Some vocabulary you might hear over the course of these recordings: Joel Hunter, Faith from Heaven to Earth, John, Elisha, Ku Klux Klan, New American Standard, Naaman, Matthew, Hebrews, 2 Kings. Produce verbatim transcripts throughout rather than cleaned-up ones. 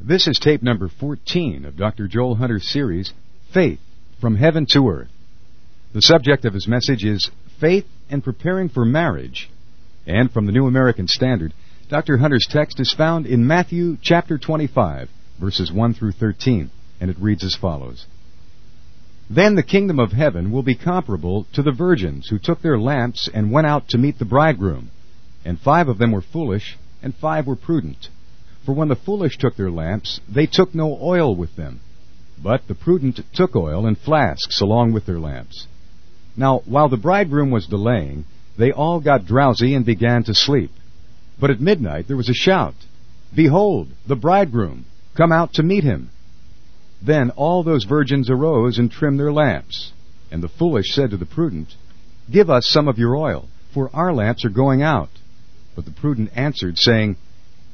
This is tape number fourteen of Doctor Joel Hunter's series, Faith from Heaven to Earth. The subject of his message is Faith and Preparing for Marriage. And from the New American Standard, Doctor Hunter's text is found in Matthew chapter twenty-five, verses one through thirteen, and it reads as follows. Then the kingdom of heaven will be comparable to the virgins who took their lamps and went out to meet the bridegroom. And five of them were foolish, and five were prudent. For when the foolish took their lamps, they took no oil with them. But the prudent took oil in flasks along with their lamps. Now, while the bridegroom was delaying, they all got drowsy and began to sleep. But at midnight there was a shout, "Behold, the bridegroom! Come out to meet him!" Then all those virgins arose and trimmed their lamps. And the foolish said to the prudent, "Give us some of your oil, for our lamps are going out." But the prudent answered, saying,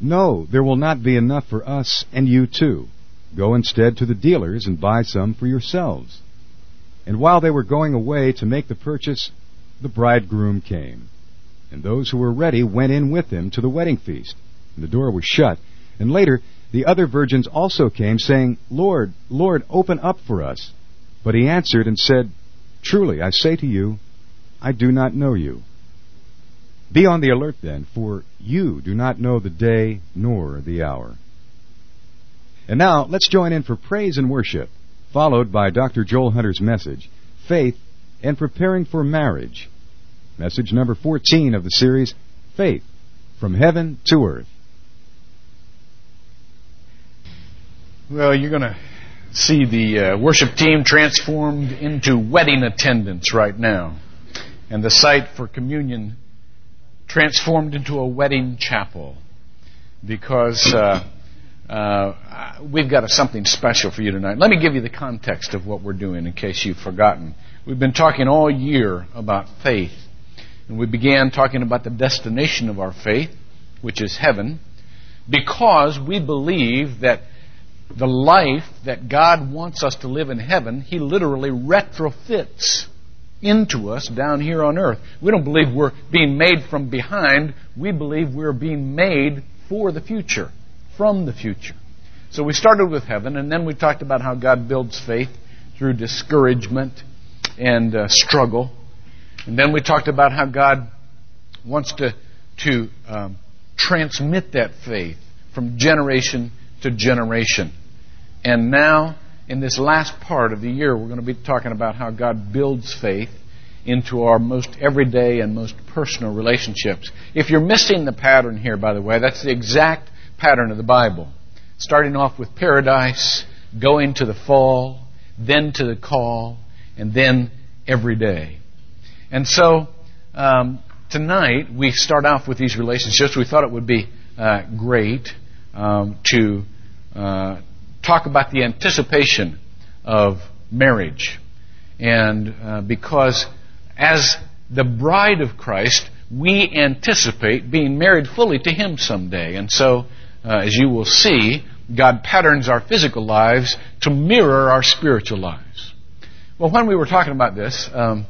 "No, there will not be enough for us and you too. Go instead to the dealers and buy some for yourselves." And while they were going away to make the purchase, the bridegroom came. And those who were ready went in with him to the wedding feast. And the door was shut. And later the other virgins also came, saying, "Lord, Lord, open up for us." But he answered and said, "Truly I say to you, I do not know you." Be on the alert then, for you do not know the day nor the hour. And now, let's join in for praise and worship, followed by Doctor Joel Hunter's message, Faith and Preparing for Marriage. Message number fourteen of the series, Faith from Heaven to Earth. Well, you're going to see the uh, worship team transformed into wedding attendants right now. And the site for communion transformed into a wedding chapel, because uh, uh, we've got a, something special for you tonight. Let me give you the context of what we're doing in case you've forgotten. We've been talking all year about faith, and we began talking about the destination of our faith, which is heaven, because we believe that the life that God wants us to live in heaven, He literally retrofits into us down here on earth. We don't believe we're being made from behind. We believe we're being made for the future, from the future. So we started with heaven, and then we talked about how God builds faith through discouragement and uh, struggle. And then we talked about how God wants to, to um, transmit that faith from generation to generation. And now, in this last part of the year, we're going to be talking about how God builds faith into our most everyday and most personal relationships. If you're missing the pattern here, by the way, that's the exact pattern of the Bible. Starting off with paradise, going to the fall, then to the call, and then every day. And so, um, tonight, we start off with these relationships. We thought it would be uh, great um, to... Uh, talk about the anticipation of marriage. And uh, because as the bride of Christ, we anticipate being married fully to Him someday. And so, uh, as you will see, God patterns our physical lives to mirror our spiritual lives. Well, when we were talking about this um,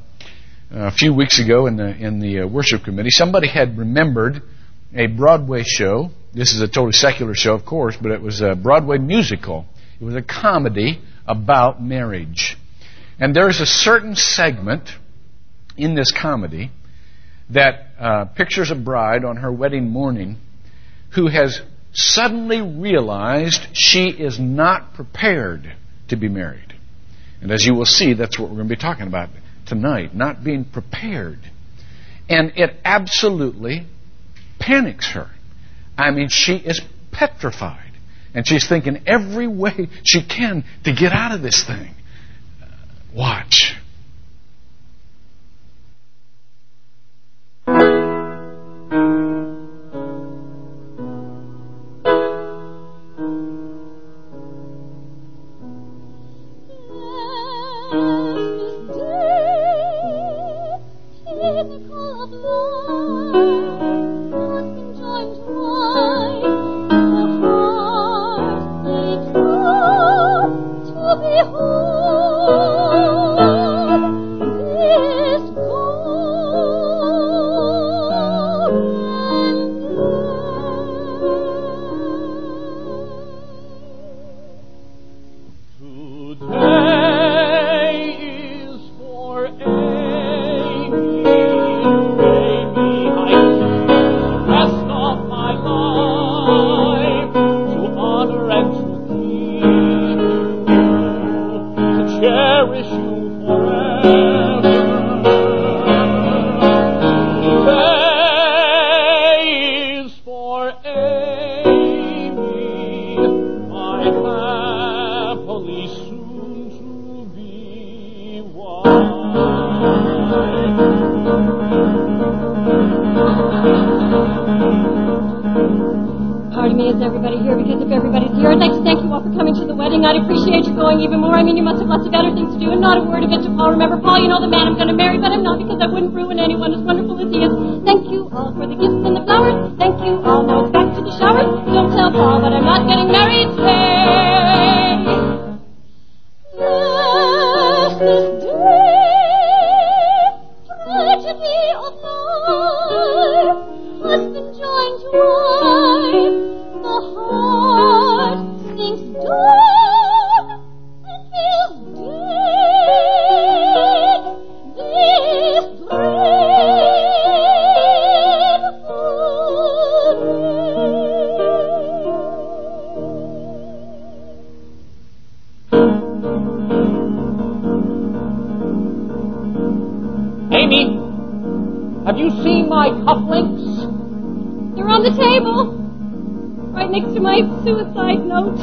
a few weeks ago in the, in the uh, worship committee, somebody had remembered a Broadway show. This is a totally secular show, of course, but it was a Broadway musical. It was a comedy about marriage. And there's a certain segment in this comedy that uh, pictures a bride on her wedding morning who has suddenly realized she is not prepared to be married. And as you will see, that's what we're going to be talking about tonight, not being prepared. And it absolutely panics her. I mean, she is petrified. And she's thinking every way she can to get out of this thing. Uh, watch. Oh, everybody's here. I'd like to thank you all for coming to the wedding. I'd appreciate you going even more. I mean, you must have lots of better things to do, and not a word of it to Paul. Remember, Paul, you know the man I'm going to marry, but I'm not because I wouldn't ruin anyone as wonderful as he is. Thank you all for the gifts and the flowers. Thank you all. Now it's back to the shower. Don't tell Paul, but I'm not getting married today. Yes, this day, tragedy of life, husband joined to wife, the heart sinks down and feels dead, this dreadful day. Amy, have you seen my cufflinks? They're on the table. Right next to my suicide note.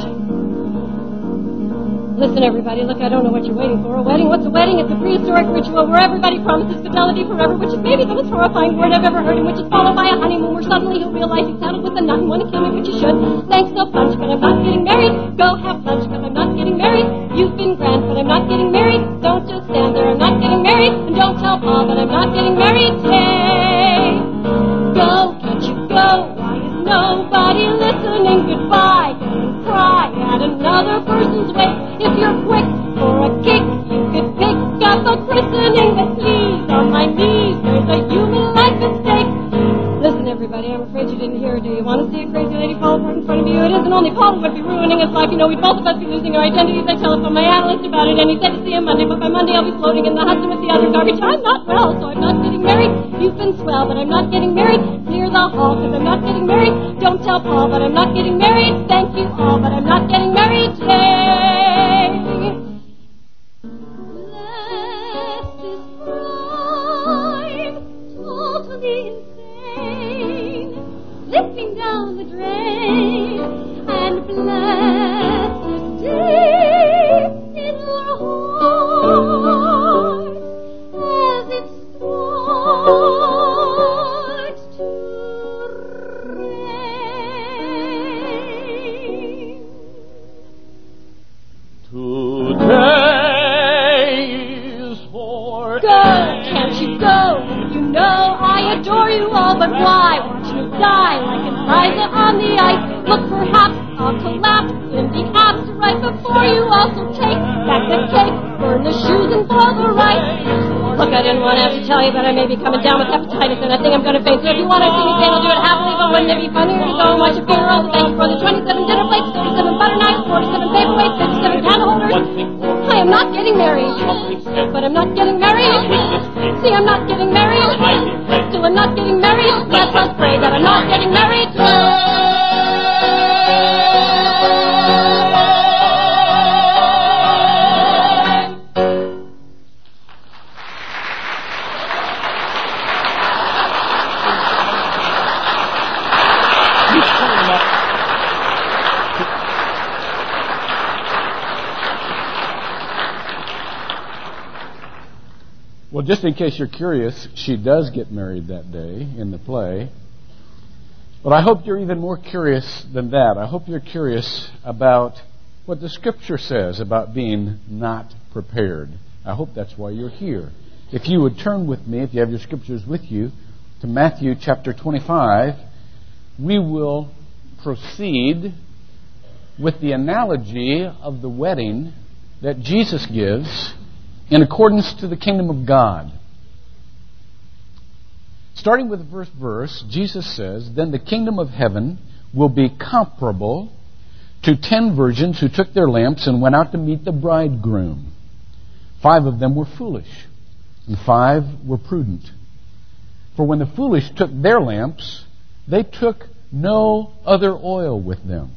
Listen, everybody, look, I don't know what you're waiting for. A wedding? What's a wedding? It's a prehistoric ritual where everybody promises fidelity forever, which is maybe the most horrifying word I've ever heard, and which is followed by a honeymoon where suddenly you'll realize you settled with a nut and want to kill me, which you should. Thanks so much, but I'm not getting married. Go have lunch, but I'm not getting married. You've been grand, but I'm not getting married. Don't just stand there, I'm not getting married. And don't tell Paul, but I'm not getting married today. Go, can't you go? Nobody listening, goodbye, and cry at another person's wake. If you're quick for a kick, you could pick up a christening, but please, on my knees, there's a human life at stake. Listen, everybody, I'm afraid you didn't hear it. Do you want to see a crazy lady fall apart in front of you? It isn't only Paul who would be ruining his life. You know, we'd both of us be losing our identities. I telephoned my analyst about it, and he said to see him Monday, but by Monday I'll be floating in the hudson with the other garbage. I'm not well, so I'm not getting married. You've been swell, but I'm not getting married. Clear the hall, because I'm not getting married. Don't tell Paul, but I'm not getting married. Thank you all, but I'm not getting married today. Blessed is prime, totally insane, slipping down the drain, and blessed is day in our heart, as it starts to rain. Today is for good. Can't you go? You know I adore you all, but why won't you die like an Eliza on the ice? Look, perhaps I'll collapse in the apse right before you. Also take back the cake, burn the shoes and boil the rice. Look, I didn't want to have to tell you, but I may be coming down with hepatitis, and I think I'm going to faint. So if you want to see me faint, I'll do it happily, but wouldn't it be funnier to go and watch a funeral? Thank you for the twenty-seven dinner plates, thirty-seven butter knives, forty-seven paperweights, fifty-seven can holders. I am not getting married, but I'm not getting married. See, I'm not getting married. Still, I'm not getting married. Let's us pray that I'm not getting married today. Well, just in case you're curious, she does get married that day in the play. But I hope you're even more curious than that. I hope you're curious about what the Scripture says about being not prepared. I hope that's why you're here. If you would turn with me, if you have your Scriptures with you, to Matthew chapter twenty-five, we will proceed with the analogy of the wedding that Jesus gives in accordance to the kingdom of God. Starting with the first verse, Jesus says, "Then the kingdom of heaven will be comparable to ten virgins who took their lamps and went out to meet the bridegroom. Five of them were foolish, and five were prudent. For when the foolish took their lamps, they took no other oil with them.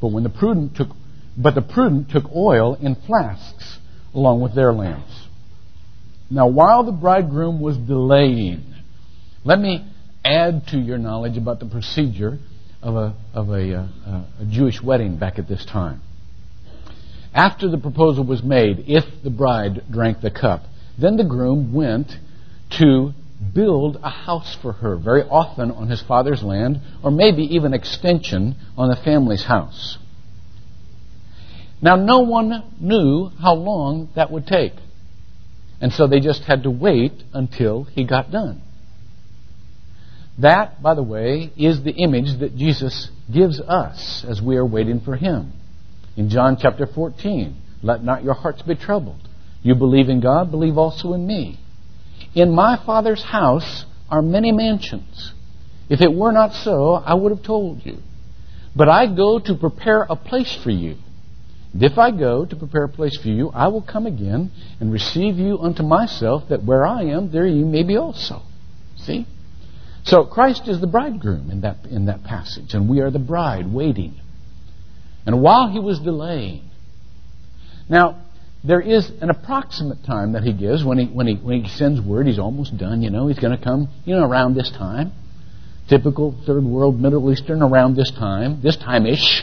But when the prudent took, but the prudent took oil in flasks along with their lamps." Now, while the bridegroom was delaying, let me add to your knowledge about the procedure of a, of a, uh, a Jewish wedding back at this time. After the proposal was made, if the bride drank the cup, then the groom went to build a house for her, very often on his father's land, or maybe even extension on the family's house. Now, no one knew how long that would take, and so they just had to wait until he got done. That, by the way, is the image that Jesus gives us as we are waiting for him. In John chapter fourteen, let not your hearts be troubled. You believe in God, believe also in me. In my Father's house are many mansions. If it were not so, I would have told you. But I go to prepare a place for you. And if I go to prepare a place for you, I will come again and receive you unto myself, that where I am, there you may be also. See? So Christ is the bridegroom in that, in that passage, and we are the bride waiting. And while he was delaying, now there is an approximate time that he gives when he when he when he sends word he's almost done. You know, he's going to come. You know, around this time, typical third world Middle Eastern, around this time, this time ish,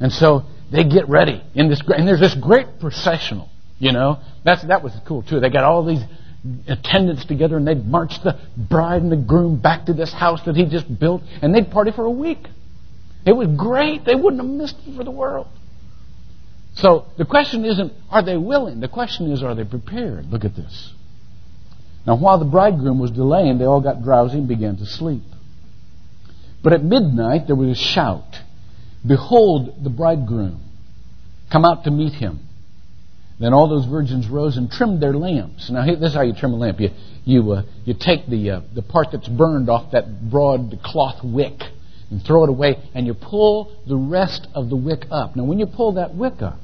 and so they get ready in this and there's this great processional. You know, that's that was cool too. They got all these attendants together, and they'd march the bride and the groom back to this house that he just built, and they'd party for a week. It was great. They wouldn't have missed it for the world. So the question isn't, are they willing? The question is, are they prepared? Look at this. Now, while the bridegroom was delaying, they all got drowsy and began to sleep. But at midnight, there was a shout. Behold, the bridegroom. Come out to meet him. Then all those virgins rose and trimmed their lamps. Now, this is how you trim a lamp. You, you, uh, you take the, uh, the part that's burned off that broad cloth wick and throw it away, and you pull the rest of the wick up. Now, when you pull that wick up,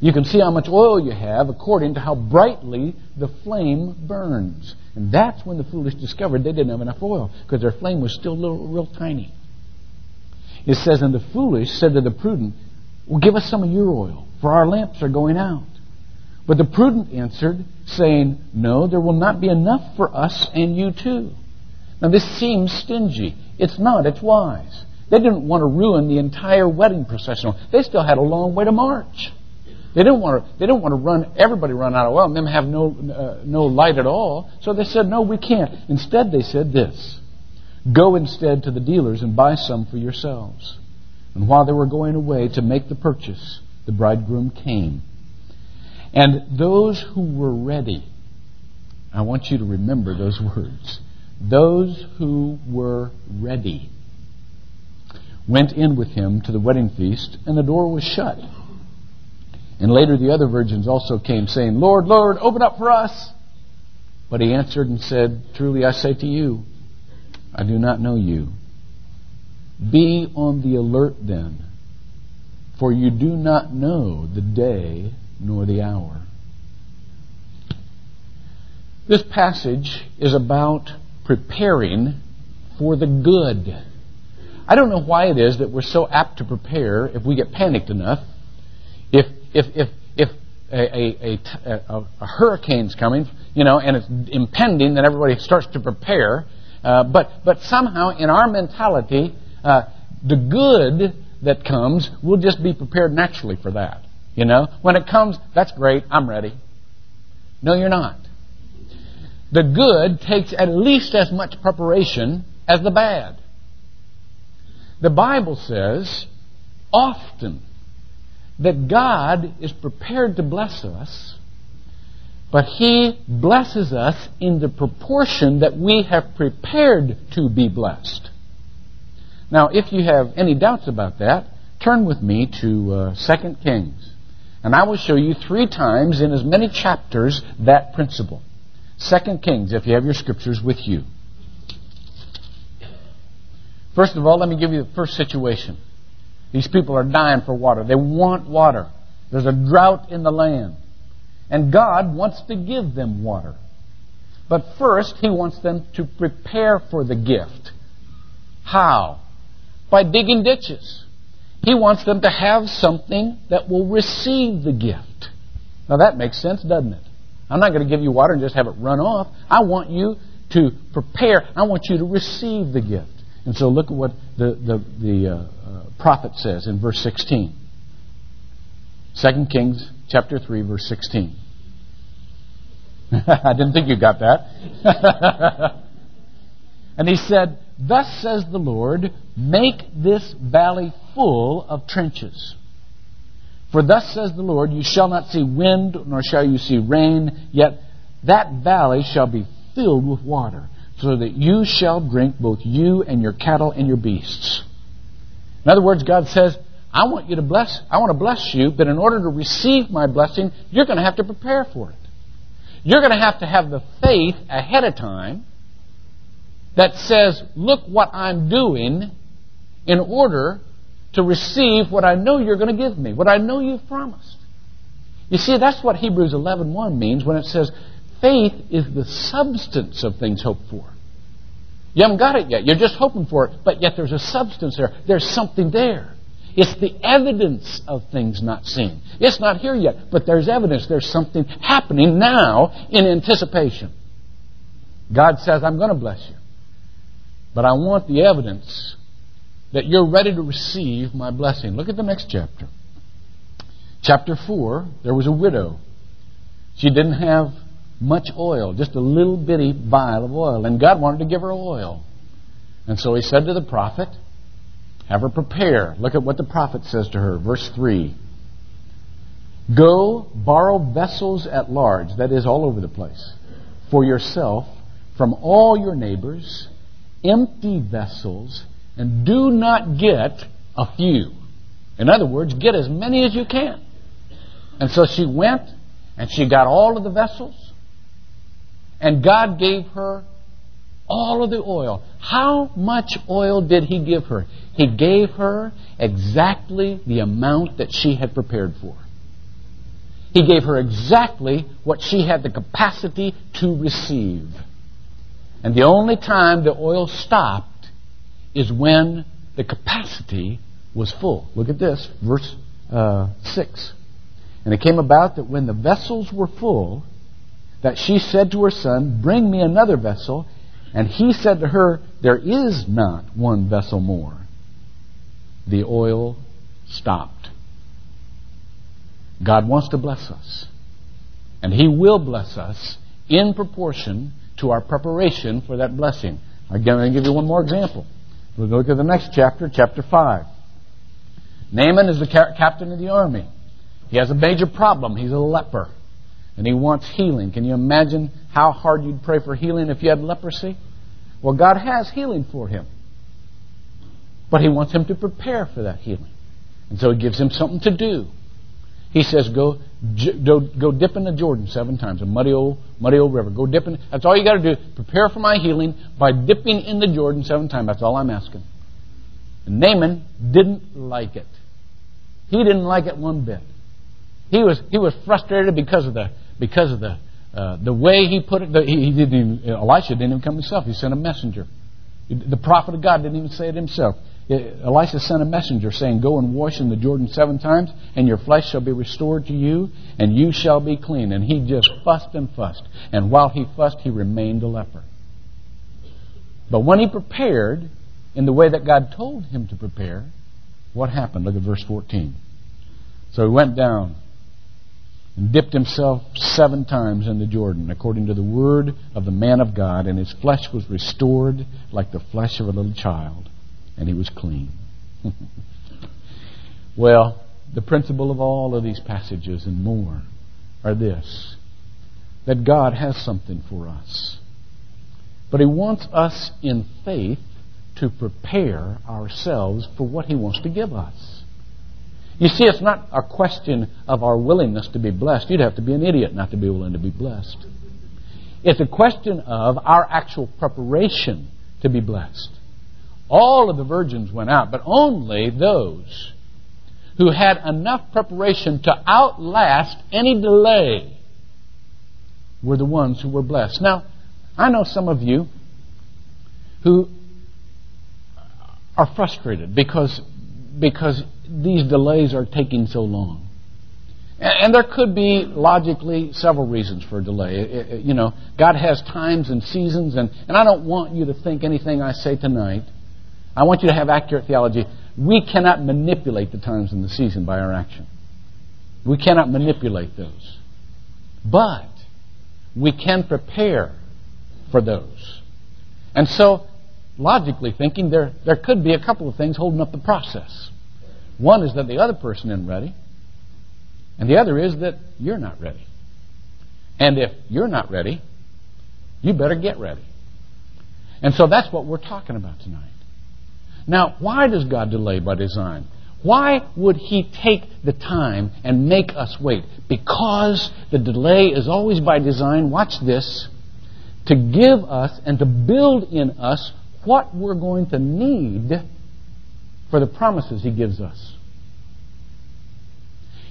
you can see how much oil you have according to how brightly the flame burns. And that's when the foolish discovered they didn't have enough oil, because their flame was still little, real tiny. It says, and the foolish said to the prudent, well, give us some of your oil, for our lamps are going out. But the prudent answered, saying, no, there will not be enough for us and you too. Now this seems stingy. It's not, it's wise. They didn't want to ruin the entire wedding processional. They still had a long way to march. They didn't want to, they didn't want to run, everybody run out of oil and them have no, uh, no light at all. So they said, no, we can't. Instead they said this, go instead to the dealers and buy some for yourselves. And while they were going away to make the purchase, the bridegroom came. And those who were ready, I want you to remember those words, those who were ready went in with him to the wedding feast, and the door was shut. And later the other virgins also came, saying, Lord, Lord, open up for us. But he answered and said, truly I say to you, I do not know you. Be on the alert then, for you do not know the day nor the hour. This passage is about preparing for the good. I don't know why it is that we're so apt to prepare if we get panicked enough. If if if if a a, a, a hurricane's coming, you know, and it's impending, then everybody starts to prepare. Uh, but but somehow in our mentality, uh, the good that comes, we'll just be prepared naturally for that. You know, when it comes, that's great. I'm ready. No, you're not. The good takes at least as much preparation as the bad. The Bible says often that God is prepared to bless us, but He blesses us in the proportion that we have prepared to be blessed. Now, if you have any doubts about that, turn with me to uh, Second Kings, and I will show you three times in as many chapters that principle. Second Kings, if you have your scriptures with you. First of all, let me give you the first situation. These people are dying for water. They want water. There's a drought in the land. And God wants to give them water. But first, He wants them to prepare for the gift. How? By digging ditches. He wants them to have something that will receive the gift. Now that makes sense, doesn't it? I'm not going to give you water and just have it run off. I want you to prepare. I want you to receive the gift. And so look at what the, the, the uh, uh, prophet says in verse sixteen. Second Kings chapter three, verse sixteen. I didn't think you got that. And he said, "Thus says the Lord, make this valley full of trenches. For thus says the Lord, you shall not see wind, nor shall you see rain, yet that valley shall be filled with water, so that you shall drink both you and your cattle and your beasts." In other words, God says, I want you to bless, I want to bless you, but in order to receive my blessing, you're going to have to prepare for it. You're going to have to have the faith ahead of time that says, look what I'm doing in order to receive what I know you're going to give me, what I know you've promised. You see, that's what Hebrews eleven one means when it says, faith is the substance of things hoped for. You haven't got it yet. You're just hoping for it, but yet there's a substance there. There's something there. It's the evidence of things not seen. It's not here yet, but there's evidence. There's something happening now in anticipation. God says, I'm going to bless you, but I want the evidence that you're ready to receive my blessing. Look at the next chapter. Chapter four, there was a widow. She didn't have much oil, just a little bitty vial of oil. And God wanted to give her oil. And so he said to the prophet, have her prepare. Look at what the prophet says to her. Verse three. Go borrow vessels at large, that is all over the place, for yourself from all your neighbors, empty vessels, and do not get a few. In other words, get as many as you can. And so she went and she got all of the vessels. And God gave her all of the oil. How much oil did he give her? He gave her exactly the amount that she had prepared for. He gave her exactly what she had the capacity to receive. And the only time the oil stopped is when the capacity was full. Look at this, verse uh, six. And it came about that when the vessels were full, that she said to her son, bring me another vessel. And he said to her, there is not one vessel more. The oil stopped. God wants to bless us. And he will bless us in proportion to our preparation for that blessing. Again, I'm going to give you one more example. We'll go to the next chapter, chapter five. Naaman is the ca- captain of the army. He has a major problem. He's a leper. And he wants healing. Can you imagine how hard you'd pray for healing if you had leprosy? Well, God has healing for him. But he wants him to prepare for that healing. And so he gives him something to do. He says, go go, go dip in the Jordan seven times, a muddy old, muddy old river. Go dip in. That's all you got to do. Prepare for my healing by dipping in the Jordan seven times. That's all I'm asking. And Naaman didn't like it. He didn't like it one bit. He was he was frustrated because of the because of the uh, the way he put it. The, he, he didn't. Even, Elisha didn't even come himself. He sent a messenger. The prophet of God didn't even say it himself. It, Elisha sent a messenger saying, "Go and wash in the Jordan seven times, and your flesh shall be restored to you, and you shall be clean." And he just fussed and fussed. And while he fussed, he remained a leper. But when he prepared in the way that God told him to prepare, what happened? Look at verse fourteen. So he went down and dipped himself seven times in the Jordan, according to the word of the man of God, and his flesh was restored like the flesh of a little child, and he was clean. Well, the principle of all of these passages and more are this, that God has something for us, but he wants us in faith to prepare ourselves for what he wants to give us. You see, it's not a question of our willingness to be blessed. You'd have to be an idiot not to be willing to be blessed. It's a question of our actual preparation to be blessed. All of the virgins went out, but only those who had enough preparation to outlast any delay were the ones who were blessed. Now, I know some of you who are frustrated because because these delays are taking so long. And there could be, logically, several reasons for a delay. It, it, you know, God has times and seasons, and, and I don't want you to think anything I say tonight. I want you to have accurate theology. We cannot manipulate the times and the season by our action. We cannot manipulate those. But we can prepare for those. And so, logically thinking, there, there could be a couple of things holding up the process. One is that the other person isn't ready, and the other is that you're not ready. And if you're not ready, you better get ready. And so that's what we're talking about tonight. Now, why does God delay by design? Why would He take the time and make us wait? Because the delay is always by design, watch this, to give us and to build in us what we're going to need for the promises He gives us.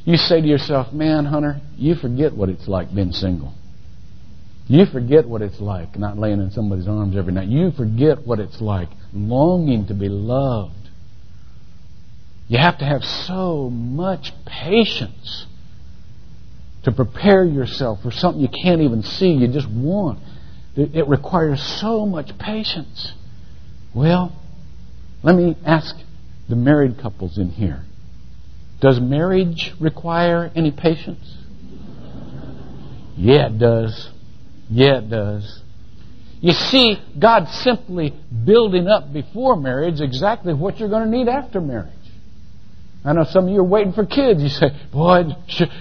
You say to yourself, man, Hunter, you forget what it's like being single. You forget what it's like not laying in somebody's arms every night. You forget what it's like longing to be loved. You have to have so much patience to prepare yourself for something you can't even see, you just want. It requires so much patience. Well, let me ask the married couples in here. Does marriage require any patience? Yeah, it does. Yeah, it does. You see, God's simply building up before marriage exactly what you're going to need after marriage. I know some of you are waiting for kids. You say, boy,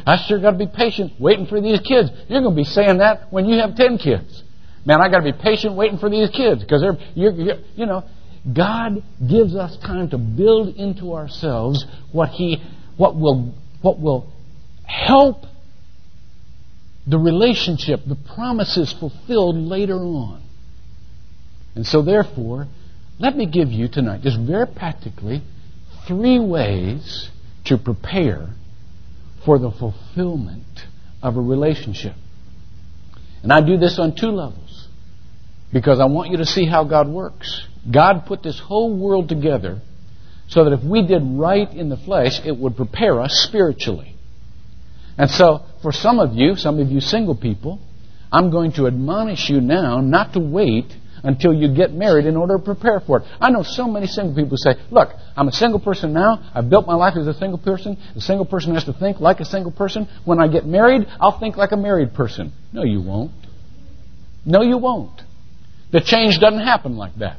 I sure got to be patient waiting for these kids. You're going to be saying that when you have ten kids. Man, I got to be patient waiting for these kids because they're, you're, you're, you know, God gives us time to build into ourselves what He, what will, what will help the relationship, the promises fulfilled later on. And so, therefore, let me give you tonight, just very practically, three ways to prepare for the fulfillment of a relationship. And I do this on two levels because I want you to see how God works. God put this whole world together so that if we did right in the flesh, it would prepare us spiritually. And so, for some of you, some of you single people, I'm going to admonish you now not to wait until you get married in order to prepare for it. I know so many single people say, look, I'm a single person now. I've built my life as a single person. A single person has to think like a single person. When I get married, I'll think like a married person. No, you won't. No, you won't. The change doesn't happen like that.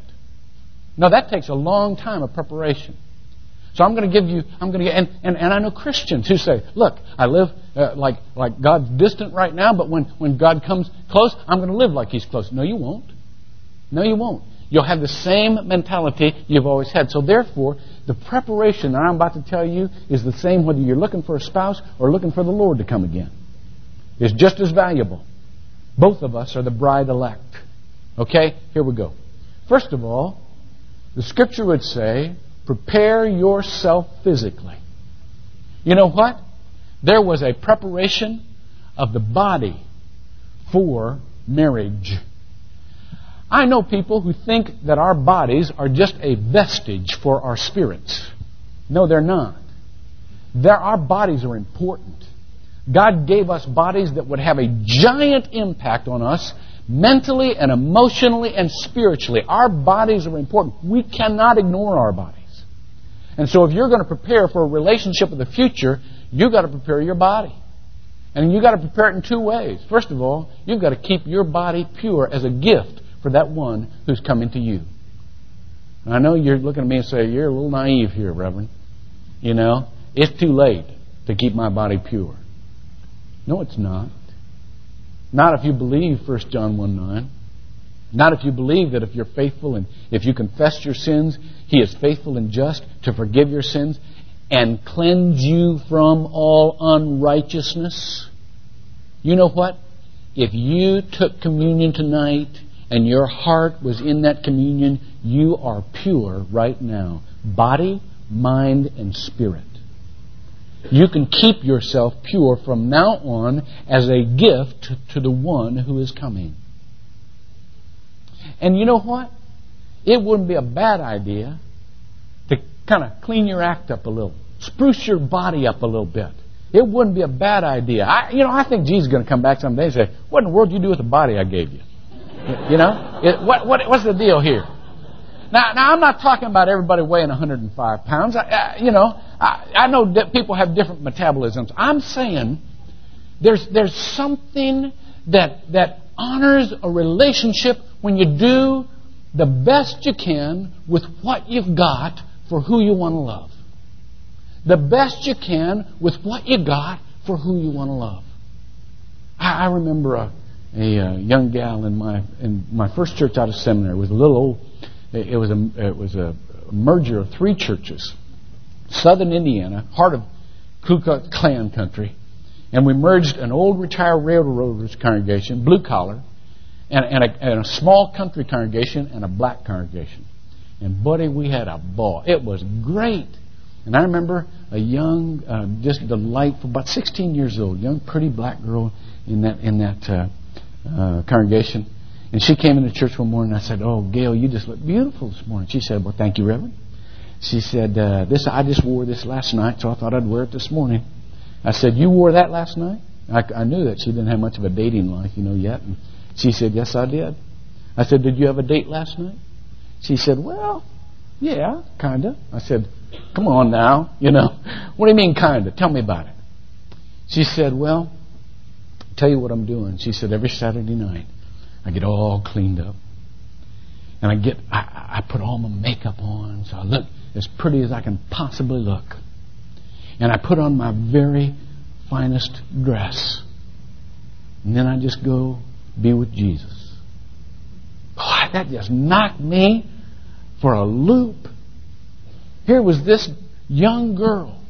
Now, that takes a long time of preparation. So I'm going to give you, I'm going to get, and, and, and I know Christians who say, look, I live uh, like, like God's distant right now, but when, when God comes close, I'm going to live like He's close. No, you won't. No, you won't. You'll have the same mentality you've always had. So therefore, the preparation that I'm about to tell you is the same whether you're looking for a spouse or looking for the Lord to come again. It's just as valuable. Both of us are the bride-elect. Okay? Here we go. First of all, the Scripture would say, prepare yourself physically. You know what? There was a preparation of the body for marriage. I know people who think that our bodies are just a vestige for our spirits. No, they're not. They're, our bodies are important. God gave us bodies that would have a giant impact on us mentally and emotionally and spiritually. Our bodies are important. We cannot ignore our bodies. And so if you're going to prepare for a relationship of the future, you've got to prepare your body. And you've got to prepare it in two ways. First of all, you've got to keep your body pure as a gift for that one who's coming to you. And I know you're looking at me and say, you're a little naive here, Reverend. You know, it's too late to keep my body pure. No, it's not. Not if you believe First John one nine. Not if you believe that if you're faithful and if you confess your sins, He is faithful and just to forgive your sins and cleanse you from all unrighteousness. You know what? If you took communion tonight and your heart was in that communion, you are pure right now. Body, mind, and spirit. You can keep yourself pure from now on as a gift to the one who is coming. And you know what? It wouldn't be a bad idea to kind of clean your act up a little. Spruce your body up a little bit. It wouldn't be a bad idea. I, you know, I think Jesus is going to come back someday and say, what in the world did you do with the body I gave you? You know, it, what, what, what's the deal here? Now, now I'm not talking about everybody weighing one hundred five pounds. I, I, you know, I, I know that people have different metabolisms. I'm saying there's there's something that, that honors a relationship when you do the best you can with what you've got for who you want to love. The best you can with what you got for who you want to love. I, I remember a, a, a young gal in my in my first church out of seminary. It was a little old. It was a it was a merger of three churches, Southern Indiana, heart of Ku Klux Klan country, and we merged an old retired railroaders congregation, blue collar, and and a, and a small country congregation and a black congregation. And buddy, we had a ball. It was great. And I remember a young, uh, just delightful, about sixteen years old, young, pretty black girl in that in that uh, uh, congregation. And she came into church one morning. And I said, "Oh, Gail, you just look beautiful this morning." She said, "Well, thank you, Reverend." She said, uh, "This I just wore this last night, so I thought I'd wear it this morning." I said, "You wore that last night?" I, I knew that she didn't have much of a dating life, you know, yet. And she said, "Yes, I did." I said, "Did you have a date last night?" She said, "Well, yeah, kinda." I said, "Come on now, you know. What do you mean kinda? Tell me about it." She said, "Well, I'll tell you what I'm doing." She said, "Every Saturday night, I get all cleaned up, and I get I, I put all my makeup on, so I look as pretty as I can possibly look, and I put on my very finest dress, and then I just go be with Jesus." Boy, that just knocked me for a loop. Here was this young girl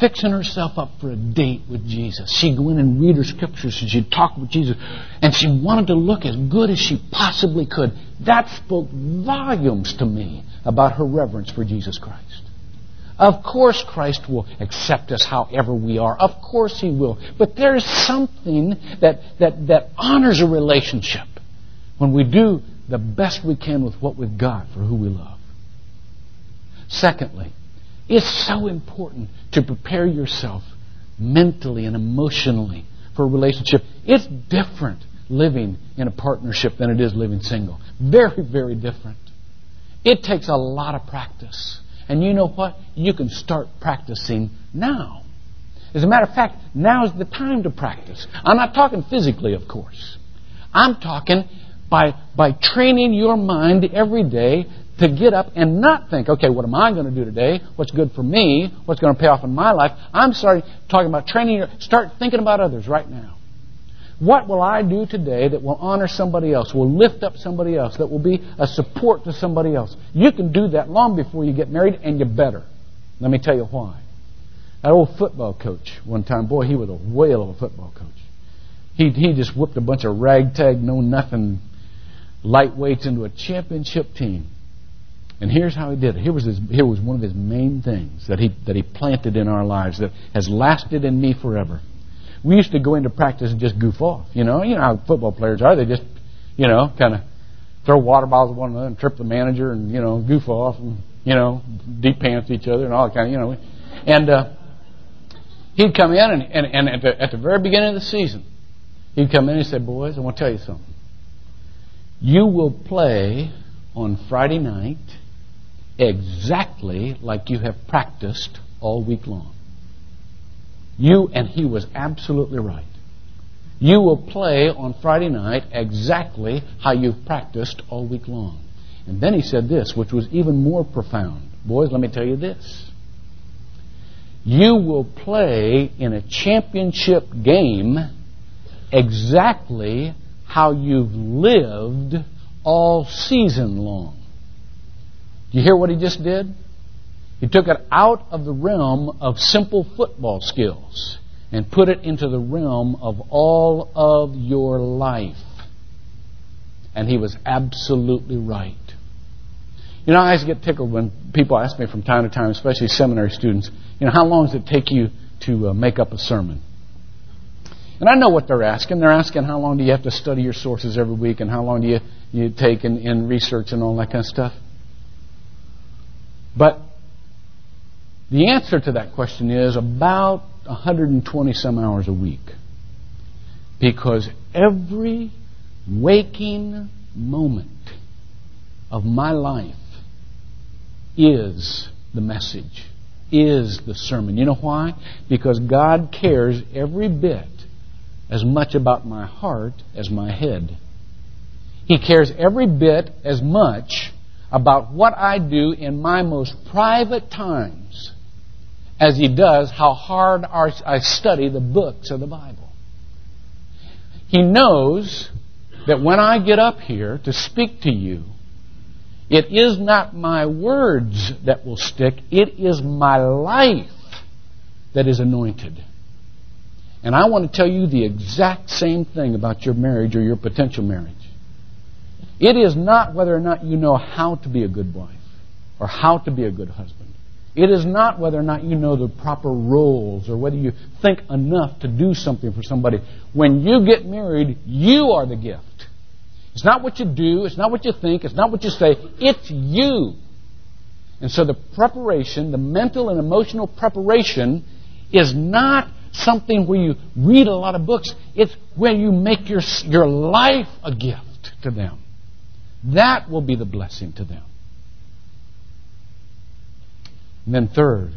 fixing herself up for a date with Jesus. She'd go in and read her scriptures and she'd talk with Jesus. And she wanted to look as good as she possibly could. That spoke volumes to me about her reverence for Jesus Christ. Of course Christ will accept us however we are. Of course He will. But there is something that, that, that honors a relationship when we do the best we can with what we've got for who we love. Secondly, it's so important to prepare yourself mentally and emotionally for a relationship. It's different living in a partnership than it is living single. Very, very different. It takes a lot of practice. And you know what? You can start practicing now. As a matter of fact, now is the time to practice. I'm not talking physically, of course. I'm talking by, by training your mind every day to get up and not think, okay, what am I going to do today? What's good for me? What's going to pay off in my life? I'm sorry, talking about training. Start thinking about others right now. What will I do today that will honor somebody else, will lift up somebody else, that will be a support to somebody else? You can do that long before you get married, and you better. Let me tell you why. That old football coach one time, boy, he was a whale of a football coach. He, he just whipped a bunch of ragtag, know-nothing lightweights into a championship team. And here's how he did it. Here was, his, here was one of his main things that he, that he planted in our lives that has lasted in me forever. We used to go into practice and just goof off. You know, you know how football players are. They just, you know, kind of throw water bottles at one another and trip the manager and, you know, goof off and, you know, deep pants each other and all that kind of, you know. And uh, he'd come in and, and, and at, the, at the very beginning of the season, he'd come in and say, "Boys, I want to tell you something. You will play on Friday night exactly like you have practiced all week long. You," and he was absolutely right, "you will play on Friday night exactly how you've practiced all week long." And then he said this, which was even more profound. "Boys, let me tell you this. You will play in a championship game exactly how you've lived all season long." You hear what he just did? He took it out of the realm of simple football skills and put it into the realm of all of your life. And he was absolutely right. You know, I always get tickled when people ask me from time to time, especially seminary students, you know, how long does it take you to uh, make up a sermon? And I know what they're asking. They're asking how long do you have to study your sources every week and how long do you, you take in, in research and all that kind of stuff. But the answer to that question is about one hundred twenty some hours a week. Because every waking moment of my life is the message, is the sermon. You know why? Because God cares every bit as much about my heart as my head. He cares every bit as much about what I do in my most private times as He does how hard I study the books of the Bible. He knows that when I get up here to speak to you, it is not my words that will stick. It is my life that is anointed. And I want to tell you the exact same thing about your marriage or your potential marriage. It is not whether or not you know how to be a good wife or how to be a good husband. It is not whether or not you know the proper roles or whether you think enough to do something for somebody. When you get married, you are the gift. It's not what you do. It's not what you think. It's not what you say. It's you. And so the preparation, the mental and emotional preparation, is not something where you read a lot of books. It's where you make your, your life a gift to them. That will be the blessing to them. And then third,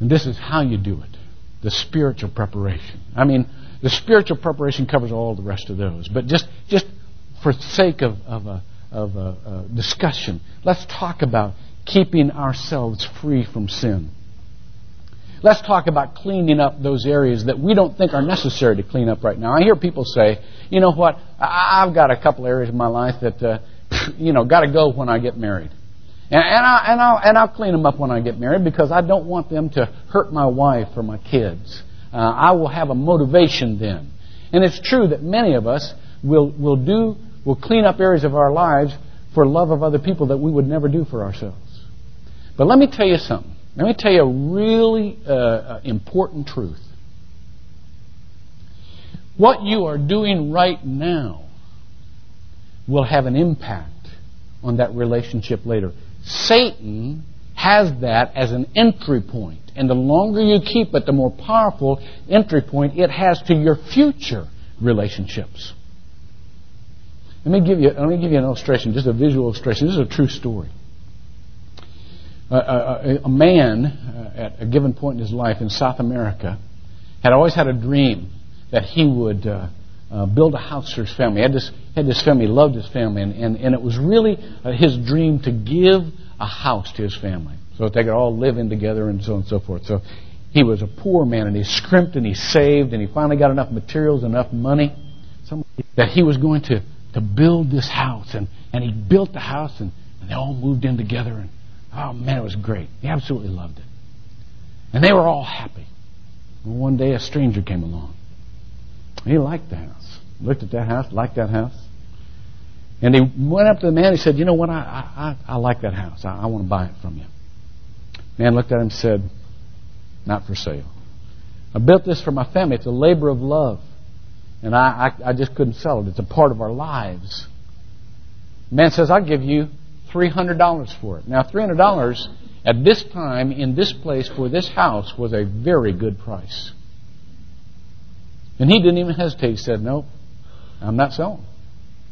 and this is how you do it, the spiritual preparation. I mean, the spiritual preparation covers all the rest of those. But just, just for sake of, of, a, of a, a discussion, let's talk about keeping ourselves free from sin. Let's talk about cleaning up those areas that we don't think are necessary to clean up right now. I hear people say, you know what, I've got a couple areas of my life that, uh, you know, got to go when I get married. And, and, I, and, I'll, and I'll clean them up when I get married because I don't want them to hurt my wife or my kids. Uh, I will have a motivation then. And it's true that many of us will, will, do, will clean up areas of our lives for love of other people that we would never do for ourselves. But let me tell you something. Let me tell you a really uh, important truth. What you are doing right now will have an impact on that relationship later. Satan has that as an entry point. And the longer you keep it, the more powerful entry point it has to your future relationships. Let me give you, let me give you an illustration, just a visual illustration. This is a true story. A, a, a man at a given point in his life in South America had always had a dream that he would uh, uh, build a house for his family. He had this, had this family, loved his family, and, and, and it was really his dream to give a house to his family so that they could all live in together and so on and so forth. So he was a poor man, and he scrimped and he saved, and he finally got enough materials, enough money, that he was going to, to build this house. And, and he built the house, and, and they all moved in together, and oh, man, it was great. They absolutely loved it. And they were all happy. And one day a stranger came along. He liked the house. Looked at that house, liked that house. And he went up to the man and he said, you know what, I, I, I like that house. I, I want to buy it from you. The man looked at him and said, not for sale. I built this for my family. It's a labor of love. And I, I, I just couldn't sell it. It's a part of our lives. The man says, I'll give you three hundred dollars for it. Now, three hundred dollars at this time in this place for this house was a very good price. And he didn't even hesitate. He said, no, I'm not selling,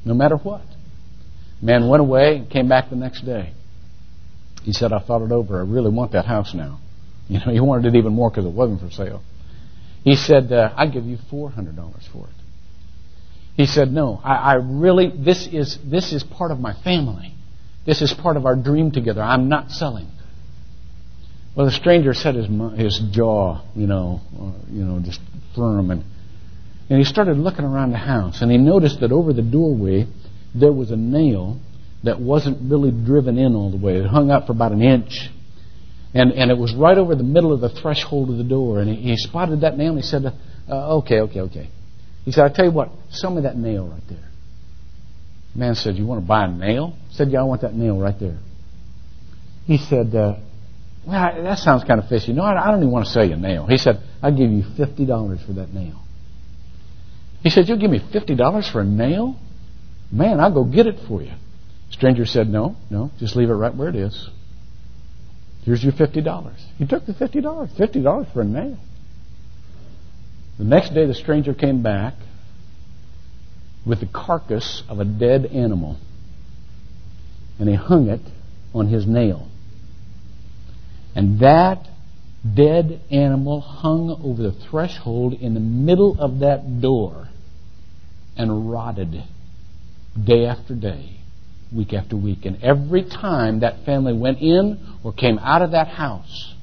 no matter what. Man went away and came back the next day. He said, I thought it over. I really want that house now. You know, he wanted it even more because it wasn't for sale. He said, uh, I'll give you four hundred dollars for it. He said, no, I, I really, this is this is part of my family. This is part of our dream together. I'm not selling. Well, the stranger set his his jaw, you know, you know, just firm, and and he started looking around the house, and he noticed that over the doorway there was a nail that wasn't really driven in all the way. It hung up for about an inch, and and it was right over the middle of the threshold of the door. And he, he spotted that nail, and he said, uh, "Okay, okay, okay." He said, "I'll tell you what, sell me that nail right there." The man said, you want to buy a nail? He said, yeah, I want that nail right there. He said, uh, well, that sounds kind of fishy. No, I don't even want to sell you a nail. He said, I'll give you fifty dollars for that nail. He said, you'll give me fifty dollars for a nail? Man, I'll go get it for you. The stranger said, no, no, just leave it right where it is. Here's your fifty dollars. He took the fifty dollars, fifty dollars for a nail. The next day the stranger came back with the carcass of a dead animal. And he hung it on his nail. And that dead animal hung over the threshold in the middle of that door and rotted day after day, week after week. And every time that family went in or came out of that house,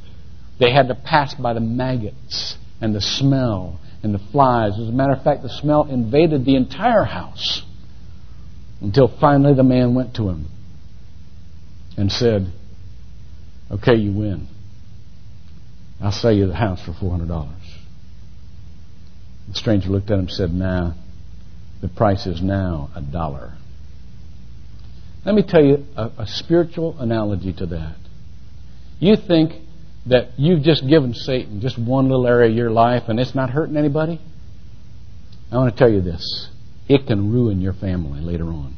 they had to pass by the maggots and the smell and the flies. As a matter of fact, the smell invaded the entire house until finally the man went to him and said, "Okay, you win. I'll sell you the house for four hundred dollars. The stranger looked at him and said, "Nah, the price is now a dollar." Let me tell you a, a spiritual analogy to that. You think that you've just given Satan just one little area of your life and it's not hurting anybody? I want to tell you this. It can ruin your family later on.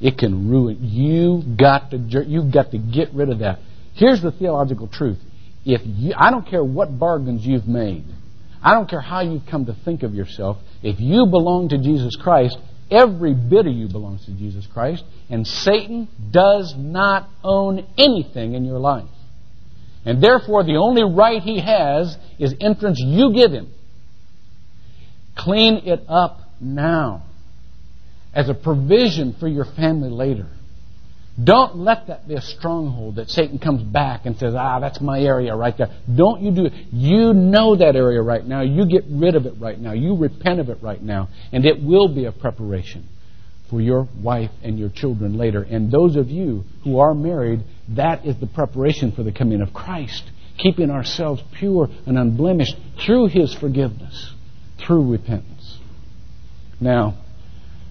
It can ruin. You've got to, you've got to get rid of that. Here's the theological truth. If you, I don't care what bargains you've made. I don't care how you've come to think of yourself. If you belong to Jesus Christ, every bit of you belongs to Jesus Christ, and Satan does not own anything in your life. And therefore, the only right he has is entrance you give him. Clean it up now as a provision for your family later. Don't let that be a stronghold that Satan comes back and says, "Ah, that's my area right there." Don't you do it. You know that area right now. You get rid of it right now. You repent of it right now. And it will be a preparation for your wife and your children later. And those of you who are married, that is the preparation for the coming of Christ, keeping ourselves pure and unblemished through His forgiveness, through repentance. Now,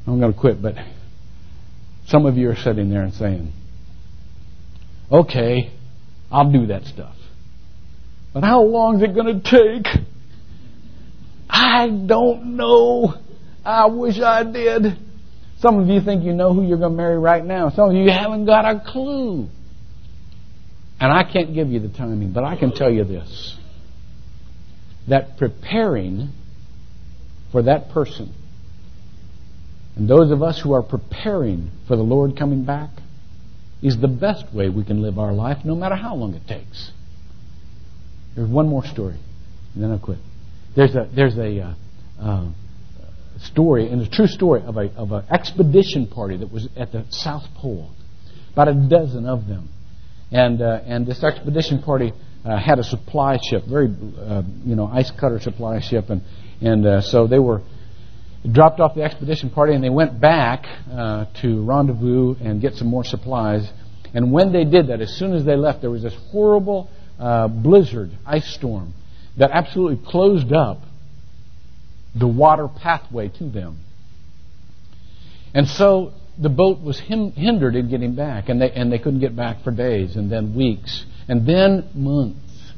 I'm going to quit, but some of you are sitting there and saying, "Okay, I'll do that stuff. But how long is it going to take? I don't know. I wish I did." Some of you think you know who you're going to marry right now. Some of you haven't got a clue. And I can't give you the timing, but I can tell you this. That preparing for that person, and those of us who are preparing for the Lord coming back, is the best way we can live our life, no matter how long it takes. There's one more story, and then I'll quit. There's a there's a uh, uh, story, and it's a true story of a of an expedition party that was at the South Pole, about a dozen of them, and uh, and this expedition party uh, had a supply ship, very uh, you know ice cutter supply ship, and and uh, so they were. Dropped off the expedition party, and they went back uh, to rendezvous and get some more supplies. And when they did that, as soon as they left, there was this horrible uh, blizzard, ice storm, that absolutely closed up the water pathway to them. And so the boat was him- hindered in getting back, and they and they couldn't get back for days, and then weeks, and then months.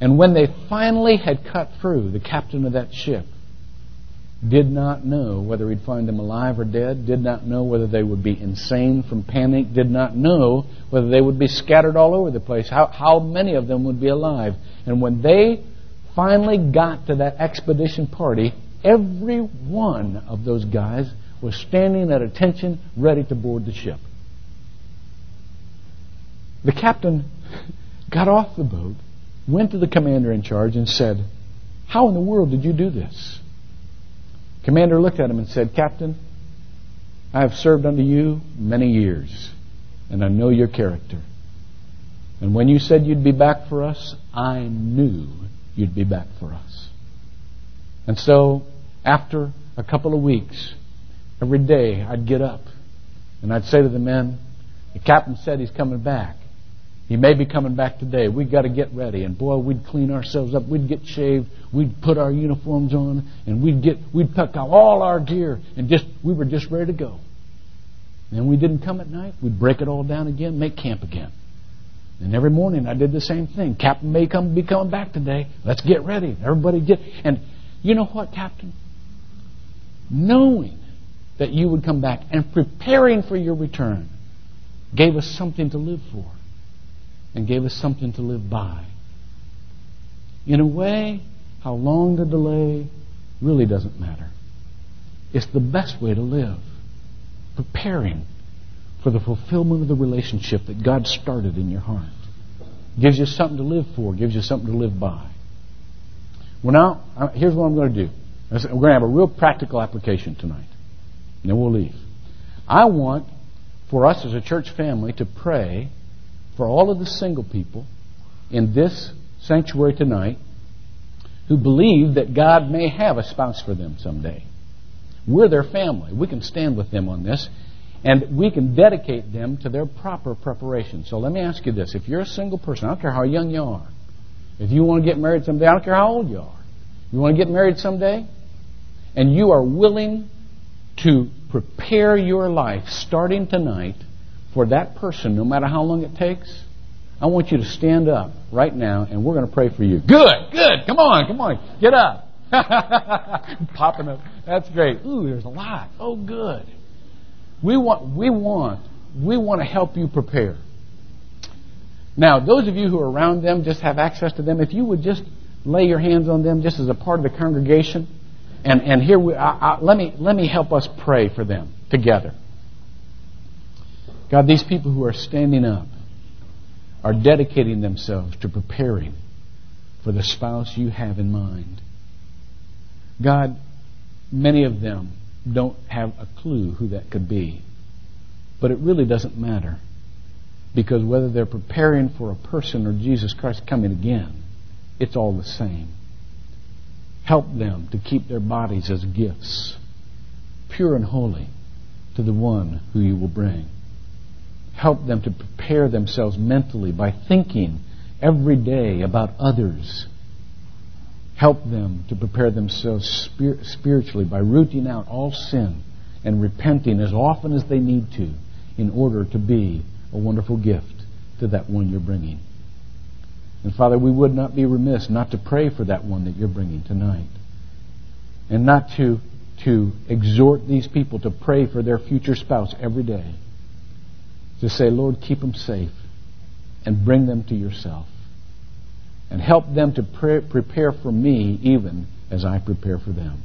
And when they finally had cut through, the captain of that ship did not know whether he'd find them alive or dead, did not know whether they would be insane from panic, did not know whether they would be scattered all over the place, how, how many of them would be alive. And when they finally got to that expedition party, every one of those guys was standing at attention, ready to board the ship. The captain got off the boat, went to the commander in charge and said, "How in the world did you do this?" Commander looked at him and said, "Captain, I have served under you many years, and I know your character. And when you said you'd be back for us, I knew you'd be back for us." And so, after a couple of weeks, every day I'd get up, and I'd say to the men, "The captain said he's coming back. He may be coming back today. We've got to get ready." And boy, we'd clean ourselves up. We'd get shaved. We'd put our uniforms on. And we'd get we'd pack out all our gear. And just we were just ready to go. And we didn't come at night. We'd break it all down again, make camp again. And every morning I did the same thing. "Captain may come be coming back today. Let's get ready. Everybody get." And you know what, Captain? Knowing that you would come back and preparing for your return gave us something to live for. And gave us something to live by. In a way, how long the delay really doesn't matter. It's the best way to live. Preparing for the fulfillment of the relationship that God started in your heart. Gives you something to live for. Gives you something to live by. Well, now, here's what I'm going to do. We're going to have a real practical application tonight. And then we'll leave. I want for us as a church family to pray for all of the single people in this sanctuary tonight who believe that God may have a spouse for them someday. We're their family. We can stand with them on this. And we can dedicate them to their proper preparation. So let me ask you this. If you're a single person, I don't care how young you are. If you want to get married someday, I don't care how old you are. You want to get married someday? And you are willing to prepare your life starting tonight for that person, no matter how long it takes. I want you to stand up right now, and we're going to pray for you. Good, good. Come on, come on. Get up. Popping up. That's great. Ooh, there's a lot. Oh, good. We want, we want, we want to help you prepare. Now, those of you who are around them, just have access to them. If you would just lay your hands on them, just as a part of the congregation, and and here we I, I, let me let me help us pray for them together. God, these people who are standing up are dedicating themselves to preparing for the spouse you have in mind. God, many of them don't have a clue who that could be. But it really doesn't matter, because whether they're preparing for a person or Jesus Christ coming again, it's all the same. Help them to keep their bodies as gifts, pure and holy, to the one who you will bring. Help them to prepare themselves mentally by thinking every day about others. Help them to prepare themselves spir- spiritually by rooting out all sin and repenting as often as they need to in order to be a wonderful gift to that one you're bringing. And Father, we would not be remiss not to pray for that one that you're bringing tonight, and not to, to exhort these people to pray for their future spouse every day. To say, Lord, keep them safe and bring them to yourself. And help them to pre- prepare for me even as I prepare for them.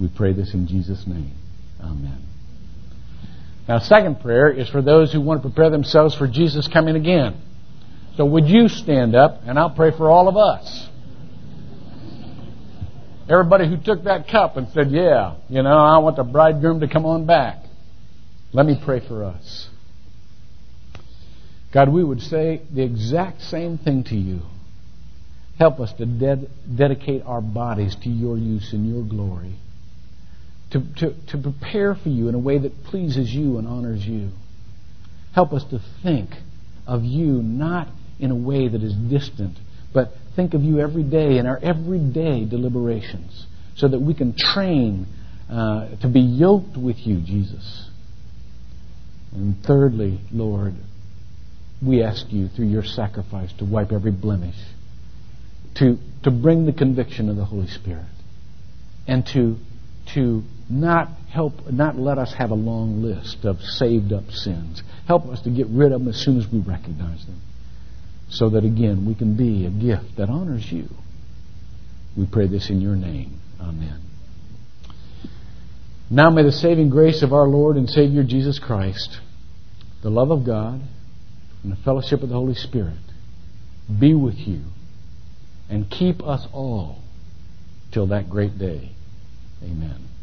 We pray this in Jesus' name. Amen. Now, second prayer is for those who want to prepare themselves for Jesus coming again. So would you stand up, and I'll pray for all of us. Everybody who took that cup and said, yeah, you know, I want the bridegroom to come on back. Let me pray for us. God, we would say the exact same thing to you. Help us to ded- dedicate our bodies to your use and your glory. To, to, to prepare for you in a way that pleases you and honors you. Help us to think of you not in a way that is distant, but think of you every day in our everyday deliberations, so that we can train uh, to be yoked with you, Jesus. And thirdly, Lord, we ask you through your sacrifice to wipe every blemish, to to bring the conviction of the Holy Spirit, and to to not help not let us have a long list of saved up sins. Help us to get rid of them as soon as we recognize them, so that again we can be a gift that honors you. We pray this in your name. Amen. Now may the saving grace of our Lord and Savior Jesus Christ, the love of God, and the fellowship of the Holy Spirit be with you, and keep us all till that great day. Amen.